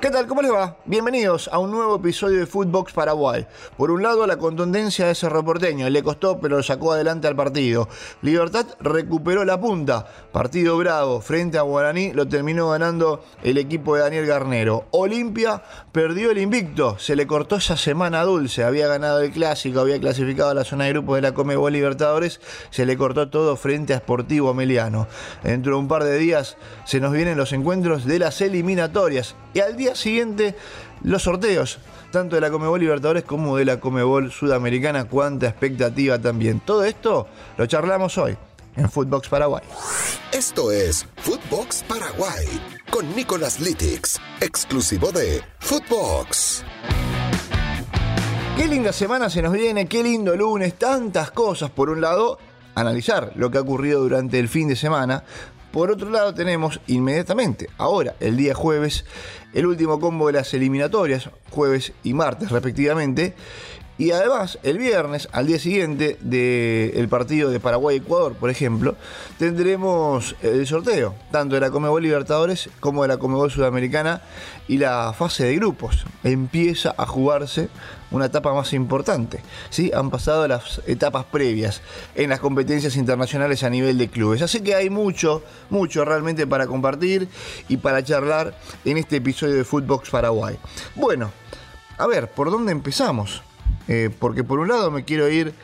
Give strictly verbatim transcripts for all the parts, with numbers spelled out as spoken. ¿Qué tal? ¿Cómo les va? Bienvenidos a un nuevo episodio de Fútbox Paraguay. Por un lado, la contundencia de Cerro Porteño. Le costó, pero lo sacó adelante al partido. Libertad recuperó la punta. Partido bravo frente a Guaraní. Lo terminó ganando el equipo de Daniel Garnero. Olimpia perdió el invicto. Se le cortó esa semana dulce. Había ganado el Clásico, había clasificado a la zona de grupos de la CONMEBOL Libertadores. Se le cortó todo frente a Sportivo Ameliano. Dentro de un par de días se nos vienen los encuentros de las eliminatorias. Y al día siguiente los sorteos, tanto de la CONMEBOL Libertadores como de la CONMEBOL Sudamericana. Cuánta expectativa también. Todo esto lo charlamos hoy en Fútbox Paraguay. Esto es Fútbox Paraguay con Nicolás Lichitz, exclusivo de Fútbox. Qué linda semana se nos viene, qué lindo lunes, tantas cosas. Por un lado, analizar lo que ha ocurrido durante el fin de semana. Por otro lado, tenemos inmediatamente, ahora, el día jueves, el último combo de las eliminatorias, jueves y martes respectivamente. Y además, el viernes, al día siguiente del partido de Paraguay-Ecuador, por ejemplo, tendremos el sorteo, tanto de la CONMEBOL Libertadores como de la CONMEBOL Sudamericana, y la fase de grupos. Empieza a jugarse una etapa más importante, ¿sí? Han pasado las etapas previas en las competencias internacionales a nivel de clubes. Así que hay mucho, mucho realmente para compartir y para charlar en este episodio de Fútbox Paraguay. Bueno, a ver, ¿por dónde empezamos? Eh, porque por un lado me quiero ir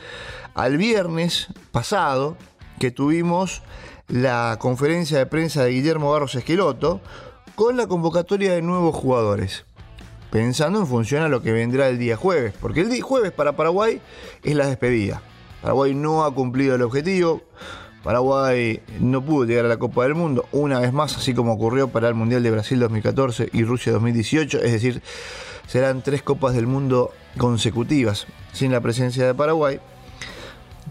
al viernes pasado, que tuvimos la conferencia de prensa de Guillermo Barros Schelotto con la convocatoria de nuevos jugadores, pensando en función a lo que vendrá el día jueves, porque el día jueves para Paraguay es la despedida. Paraguay no ha cumplido el objetivo, Paraguay no pudo llegar a la Copa del Mundo, una vez más, así como ocurrió para el Mundial de Brasil dos mil catorce y Rusia dos mil dieciocho, es decir, serán tres Copas del Mundo consecutivas sin la presencia de Paraguay.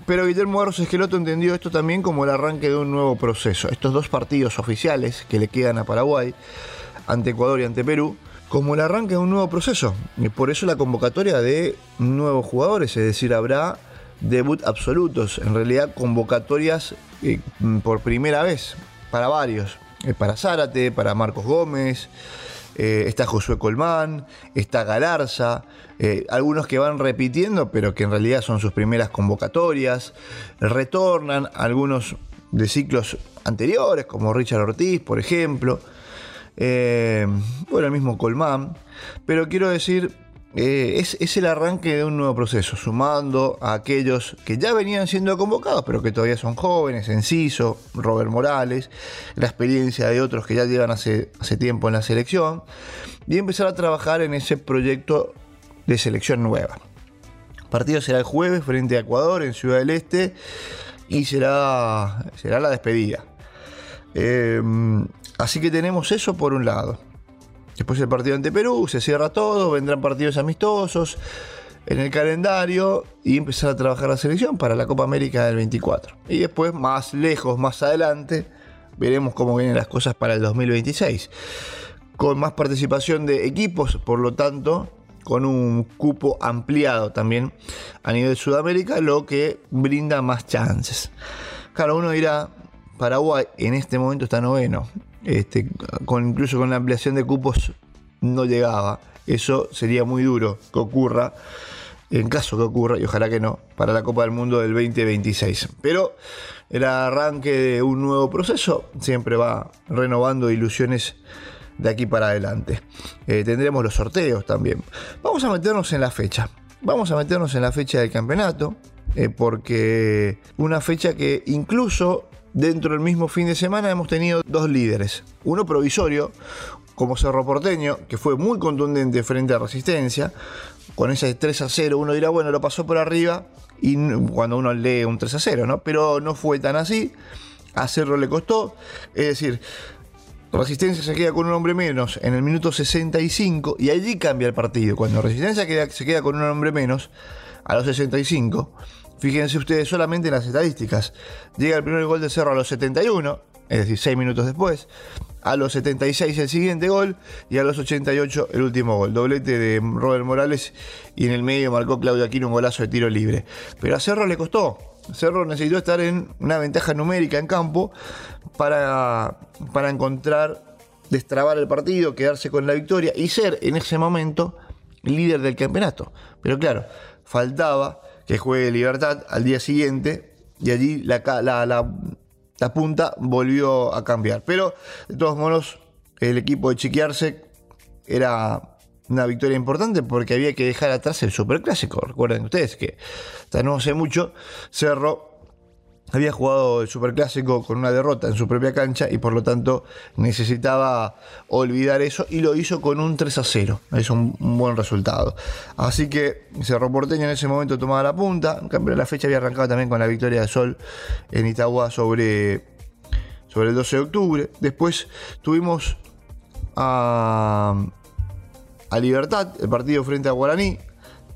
Pero Guillermo Barros Schelotto entendió esto también como el arranque de un nuevo proceso. Estos dos partidos oficiales que le quedan a Paraguay, ante Ecuador y ante Perú, como el arranque de un nuevo proceso. Y por eso la convocatoria de nuevos jugadores, es decir, habrá debut absolutos, en realidad convocatorias eh, por primera vez para varios, eh, para Zárate, para Marcos Gómez, eh, está Josué Colmán, está Galarza, eh, algunos que van repitiendo pero que en realidad son sus primeras convocatorias, retornan algunos de ciclos anteriores como Richard Ortiz, por ejemplo, eh, bueno, el mismo Colmán, pero quiero decir, Eh, es, es el arranque de un nuevo proceso, sumando a aquellos que ya venían siendo convocados, pero que todavía son jóvenes, Enciso, Robert Morales, la experiencia de otros que ya llevan hace, hace tiempo en la selección, y empezar a trabajar en ese proyecto de selección nueva. El partido será el jueves frente a Ecuador en Ciudad del Este, y será, será la despedida. Eh, así que tenemos eso por un lado. Después el partido ante Perú, se cierra todo, vendrán partidos amistosos en el calendario y empezar a trabajar la selección para la Copa América del veinticuatro. Y después, más lejos, más adelante, veremos cómo vienen las cosas para el dos mil veintiséis. Con más participación de equipos, por lo tanto, con un cupo ampliado también a nivel Sudamérica, lo que brinda más chances. Claro, uno dirá, Paraguay en este momento está noveno. Este, con, incluso con la ampliación de cupos no llegaba. Eso sería muy duro que ocurra, en caso que ocurra, y ojalá que no, para la Copa del Mundo del veinte veintiséis. Pero el arranque de un nuevo proceso siempre va renovando ilusiones de aquí para adelante. Eh, tendremos los sorteos también. Vamos a meternos en la fecha. Vamos a meternos en la fecha del campeonato, eh, porque una fecha que incluso dentro del mismo fin de semana hemos tenido dos líderes. Uno provisorio, como Cerro Porteño, que fue muy contundente frente a Resistencia, con ese tres a cero. Uno dirá, bueno, lo pasó por arriba, y cuando uno lee un tres a cero, ¿no? Pero no fue tan así. A Cerro le costó. Es decir, Resistencia se queda con un hombre menos en el minuto sesenta y cinco, y allí cambia el partido. Cuando Resistencia queda, se queda con un hombre menos a los sesenta y cinco... Fíjense ustedes solamente en las estadísticas. Llega el primer gol de Cerro a los setenta y uno, es decir, seis minutos después. A los setenta y seis el siguiente gol y a los ochenta y ocho el último gol. Doblete de Robert Morales y en el medio marcó Claudio Aquino un golazo de tiro libre. Pero a Cerro le costó. Cerro necesitó estar en una ventaja numérica en campo para, para encontrar destrabar el partido, quedarse con la victoria y ser en ese momento líder del campeonato. Pero claro, faltaba que juegue Libertad al día siguiente y allí la, la, la, la punta volvió a cambiar. Pero de todos modos el equipo de Chiquiarse era una victoria importante porque había que dejar atrás el superclásico. Recuerden ustedes que hasta no hace mucho Cerro había jugado el superclásico con una derrota en su propia cancha y por lo tanto necesitaba olvidar eso y lo hizo con un tres a cero. Es un, un buen resultado. Así que Cerro Porteño en ese momento tomaba la punta. Pero la fecha había arrancado también con la victoria de Sol en Itagua sobre, sobre el doce de octubre. Después tuvimos a... a Libertad, el partido frente a Guaraní,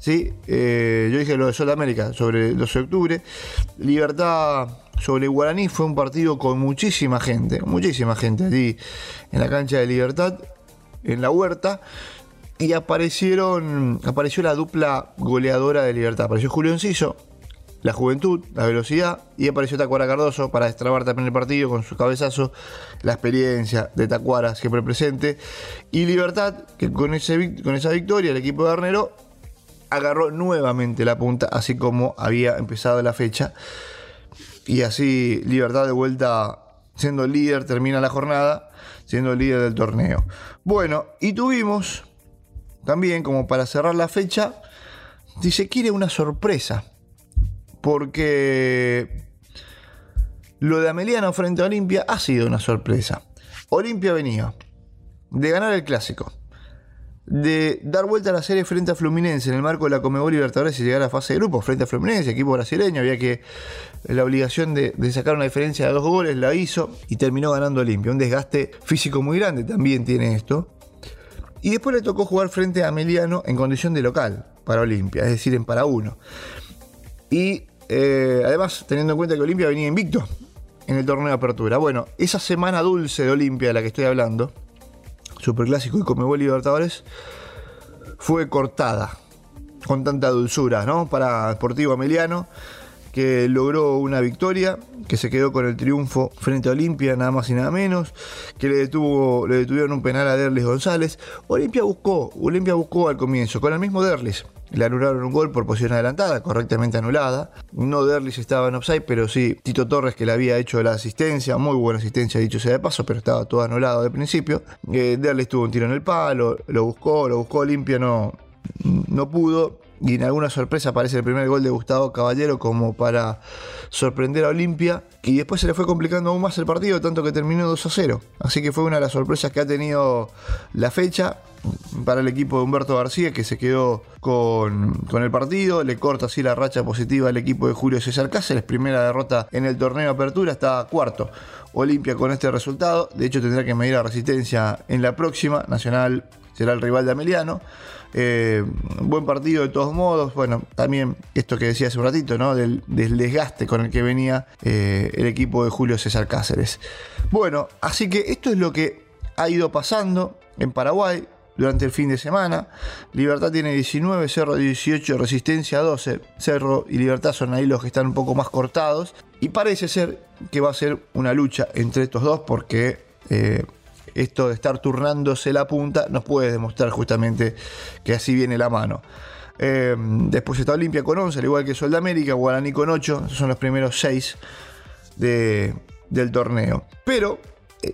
¿sí? eh, yo dije lo de Sol de América sobre el doce de octubre. Libertad sobre Guaraní fue un partido con muchísima gente, muchísima gente allí en la cancha de Libertad, en la huerta, y aparecieron, apareció la dupla goleadora de Libertad, apareció Julio Enciso, la juventud, la velocidad, y apareció Tacuara Cardoso para destrabar también el partido con su cabezazo, la experiencia de Tacuara siempre presente. Y Libertad, que con, ese, con esa victoria el equipo de Arnero agarró nuevamente la punta, así como había empezado la fecha, y así Libertad de vuelta siendo el líder, termina la jornada siendo el líder del torneo. Bueno, y tuvimos también, como para cerrar la fecha, si se quiere, una sorpresa, porque lo de Ameliano frente a Olimpia ha sido una sorpresa. Olimpia venía de ganar el clásico, de dar vuelta a la serie frente a Fluminense en el marco de la CONMEBOL Libertadores y llegar a la fase de grupos frente a Fluminense, equipo brasileño. Había que la obligación de, de sacar una diferencia de dos goles, la hizo y terminó ganando Olimpia. Un desgaste físico muy grande también tiene esto. Y después le tocó jugar frente a Ameliano en condición de local para Olimpia, es decir, en para uno. Y eh, además, teniendo en cuenta que Olimpia venía invicto en el torneo de apertura. Bueno, esa semana dulce de Olimpia de la que estoy hablando, superclásico y CONMEBOL Libertadores, fue cortada con tanta dulzura, ¿no? Para Sportivo Ameliano, que logró una victoria, que se quedó con el triunfo frente a Olimpia, nada más y nada menos, que le, detuvo, le detuvieron un penal a Derlis González. Olimpia buscó, Olimpia buscó al comienzo, con el mismo Derlis. Le anularon un gol por posición adelantada, correctamente anulada. No Derlis estaba en offside, pero sí Tito Torres, que le había hecho la asistencia, muy buena asistencia dicho sea de paso, pero estaba todo anulado de principio. Eh, Derlis tuvo un tiro en el palo, lo buscó, lo buscó Olimpia, no, no pudo. Y en alguna sorpresa aparece el primer gol de Gustavo Caballero como para sorprender a Olimpia. Y después se le fue complicando aún más el partido, tanto que terminó dos a cero. Así que fue una de las sorpresas que ha tenido la fecha para el equipo de Humberto García, que se quedó con, con el partido. Le corta así la racha positiva al equipo de Julio César Cáceres. Primera derrota en el torneo de apertura, está cuarto Olimpia con este resultado. De hecho tendrá que medir a Resistencia en la próxima. Nacional será el rival de Ameliano. Eh, buen partido de todos modos. Bueno, también esto que decía hace un ratito, ¿no? Del, del desgaste con el que venía eh, el equipo de Julio César Cáceres. Bueno, así que esto es lo que ha ido pasando en Paraguay durante el fin de semana. Libertad tiene diecinueve, Cerro dieciocho, Resistencia doce. Cerro y Libertad son ahí los que están un poco más cortados. Y parece ser que va a ser una lucha entre estos dos, porque... Eh, esto de estar turnándose la punta nos puede demostrar justamente que así viene la mano. Eh, después está Olimpia con once, al igual que Sol de América, Guaraní con ocho. Esos son los primeros seis de, del torneo. Pero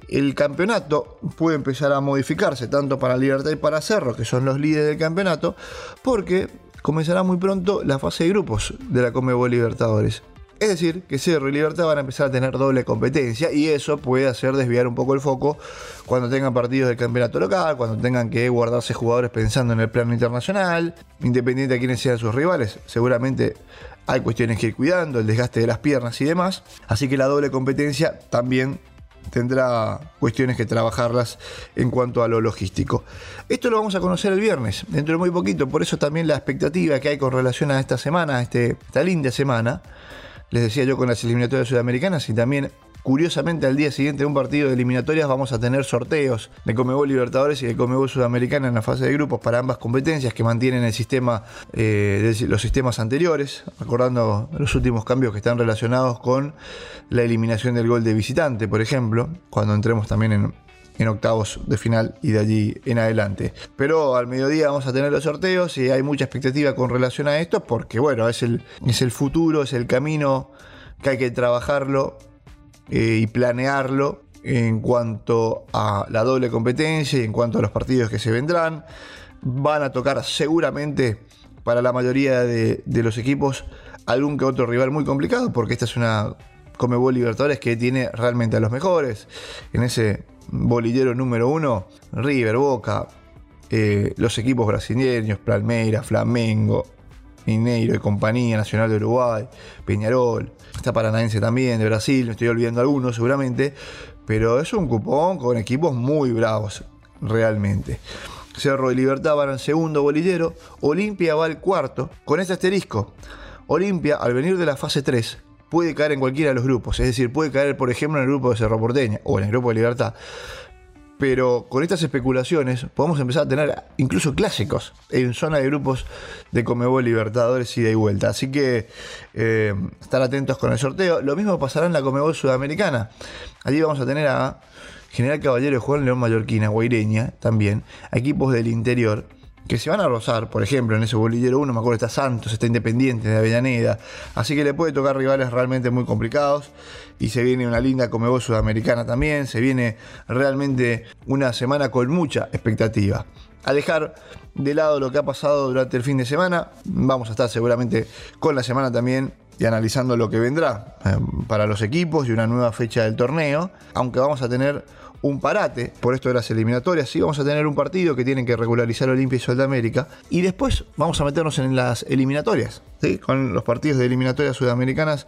el campeonato puede empezar a modificarse, tanto para Libertad y para Cerro, que son los líderes del campeonato, porque comenzará muy pronto la fase de grupos de la CONMEBOL Libertadores. Es decir, que Cerro y Libertad van a empezar a tener doble competencia, y eso puede hacer desviar un poco el foco cuando tengan partidos del campeonato local, cuando tengan que guardarse jugadores pensando en el plano internacional, independiente de quiénes sean sus rivales. Seguramente hay cuestiones que ir cuidando, el desgaste de las piernas y demás. Así que la doble competencia también tendrá cuestiones que trabajarlas en cuanto a lo logístico. Esto lo vamos a conocer el viernes, dentro de muy poquito. Por eso también la expectativa que hay con relación a esta semana, a este, esta linda semana. Les decía yo, con las eliminatorias sudamericanas, y también, curiosamente, al día siguiente de un partido de eliminatorias vamos a tener sorteos de CONMEBOL Libertadores y de CONMEBOL Sudamericana en la fase de grupos para ambas competencias, que mantienen el sistema, eh, de los sistemas anteriores, recordando los últimos cambios que están relacionados con la eliminación del gol de visitante, por ejemplo, cuando entremos también en, en octavos de final y de allí en adelante. Pero al mediodía vamos a tener los sorteos y hay mucha expectativa con relación a esto, porque bueno, es el, es el futuro, es el camino que hay que trabajarlo eh, y planearlo en cuanto a la doble competencia y en cuanto a los partidos que se vendrán. Van a tocar seguramente para la mayoría de, de los equipos algún que otro rival muy complicado, porque esta es una CONMEBOL Libertadores que tiene realmente a los mejores en ese bolillero número uno: River, Boca, eh, los equipos brasileños, Palmeiras, Flamengo, Mineiro y compañía, Nacional de Uruguay, Peñarol, está Paranaense también de Brasil, me estoy olvidando algunos seguramente, pero es un cupón con equipos muy bravos realmente. Cerro y Libertad van al segundo bolillero, Olimpia va al cuarto, con este asterisco: Olimpia, al venir de la fase tres, puede caer en cualquiera de los grupos, es decir, puede caer por ejemplo en el grupo de Cerro Porteño o en el grupo de Libertad. Pero con estas especulaciones podemos empezar a tener incluso clásicos en zona de grupos de CONMEBOL Libertadores ida y vuelta. Así que eh, estar atentos con el sorteo. Lo mismo pasará en la CONMEBOL Sudamericana. Allí vamos a tener a General Caballero y Juan León Mallorquina, Guaireña también, equipos del interior que se van a rozar. Por ejemplo, en ese bolillero uno, me acuerdo, está Santos, está Independiente de Avellaneda, así que le puede tocar rivales realmente muy complicados. Y se viene una linda CONMEBOL Sudamericana también, se viene realmente una semana con mucha expectativa. A dejar de lado lo que ha pasado durante el fin de semana, vamos a estar seguramente con la semana también y analizando lo que vendrá eh, para los equipos y una nueva fecha del torneo, aunque vamos a tener un parate por esto de las eliminatorias. Sí, vamos a tener un partido que tienen que regularizar Olimpia y Sol de América, y después vamos a meternos en las eliminatorias, ¿sí? Con los partidos de eliminatorias sudamericanas,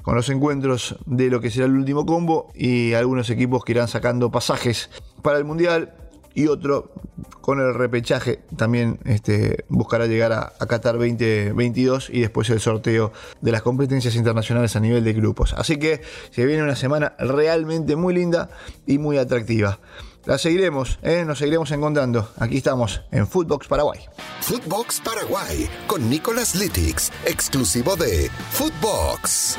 con los encuentros de lo que será el último combo y algunos equipos que irán sacando pasajes para el Mundial, y otro con el repechaje también este, buscará llegar a, a Qatar veinte veintidós, y después el sorteo de las competencias internacionales a nivel de grupos. Así que se viene una semana realmente muy linda y muy atractiva. La seguiremos, ¿eh? Nos seguiremos encontrando. Aquí estamos en Fútbox Paraguay. Fútbox Paraguay con Nicolás Lichitz, exclusivo de Fútbox.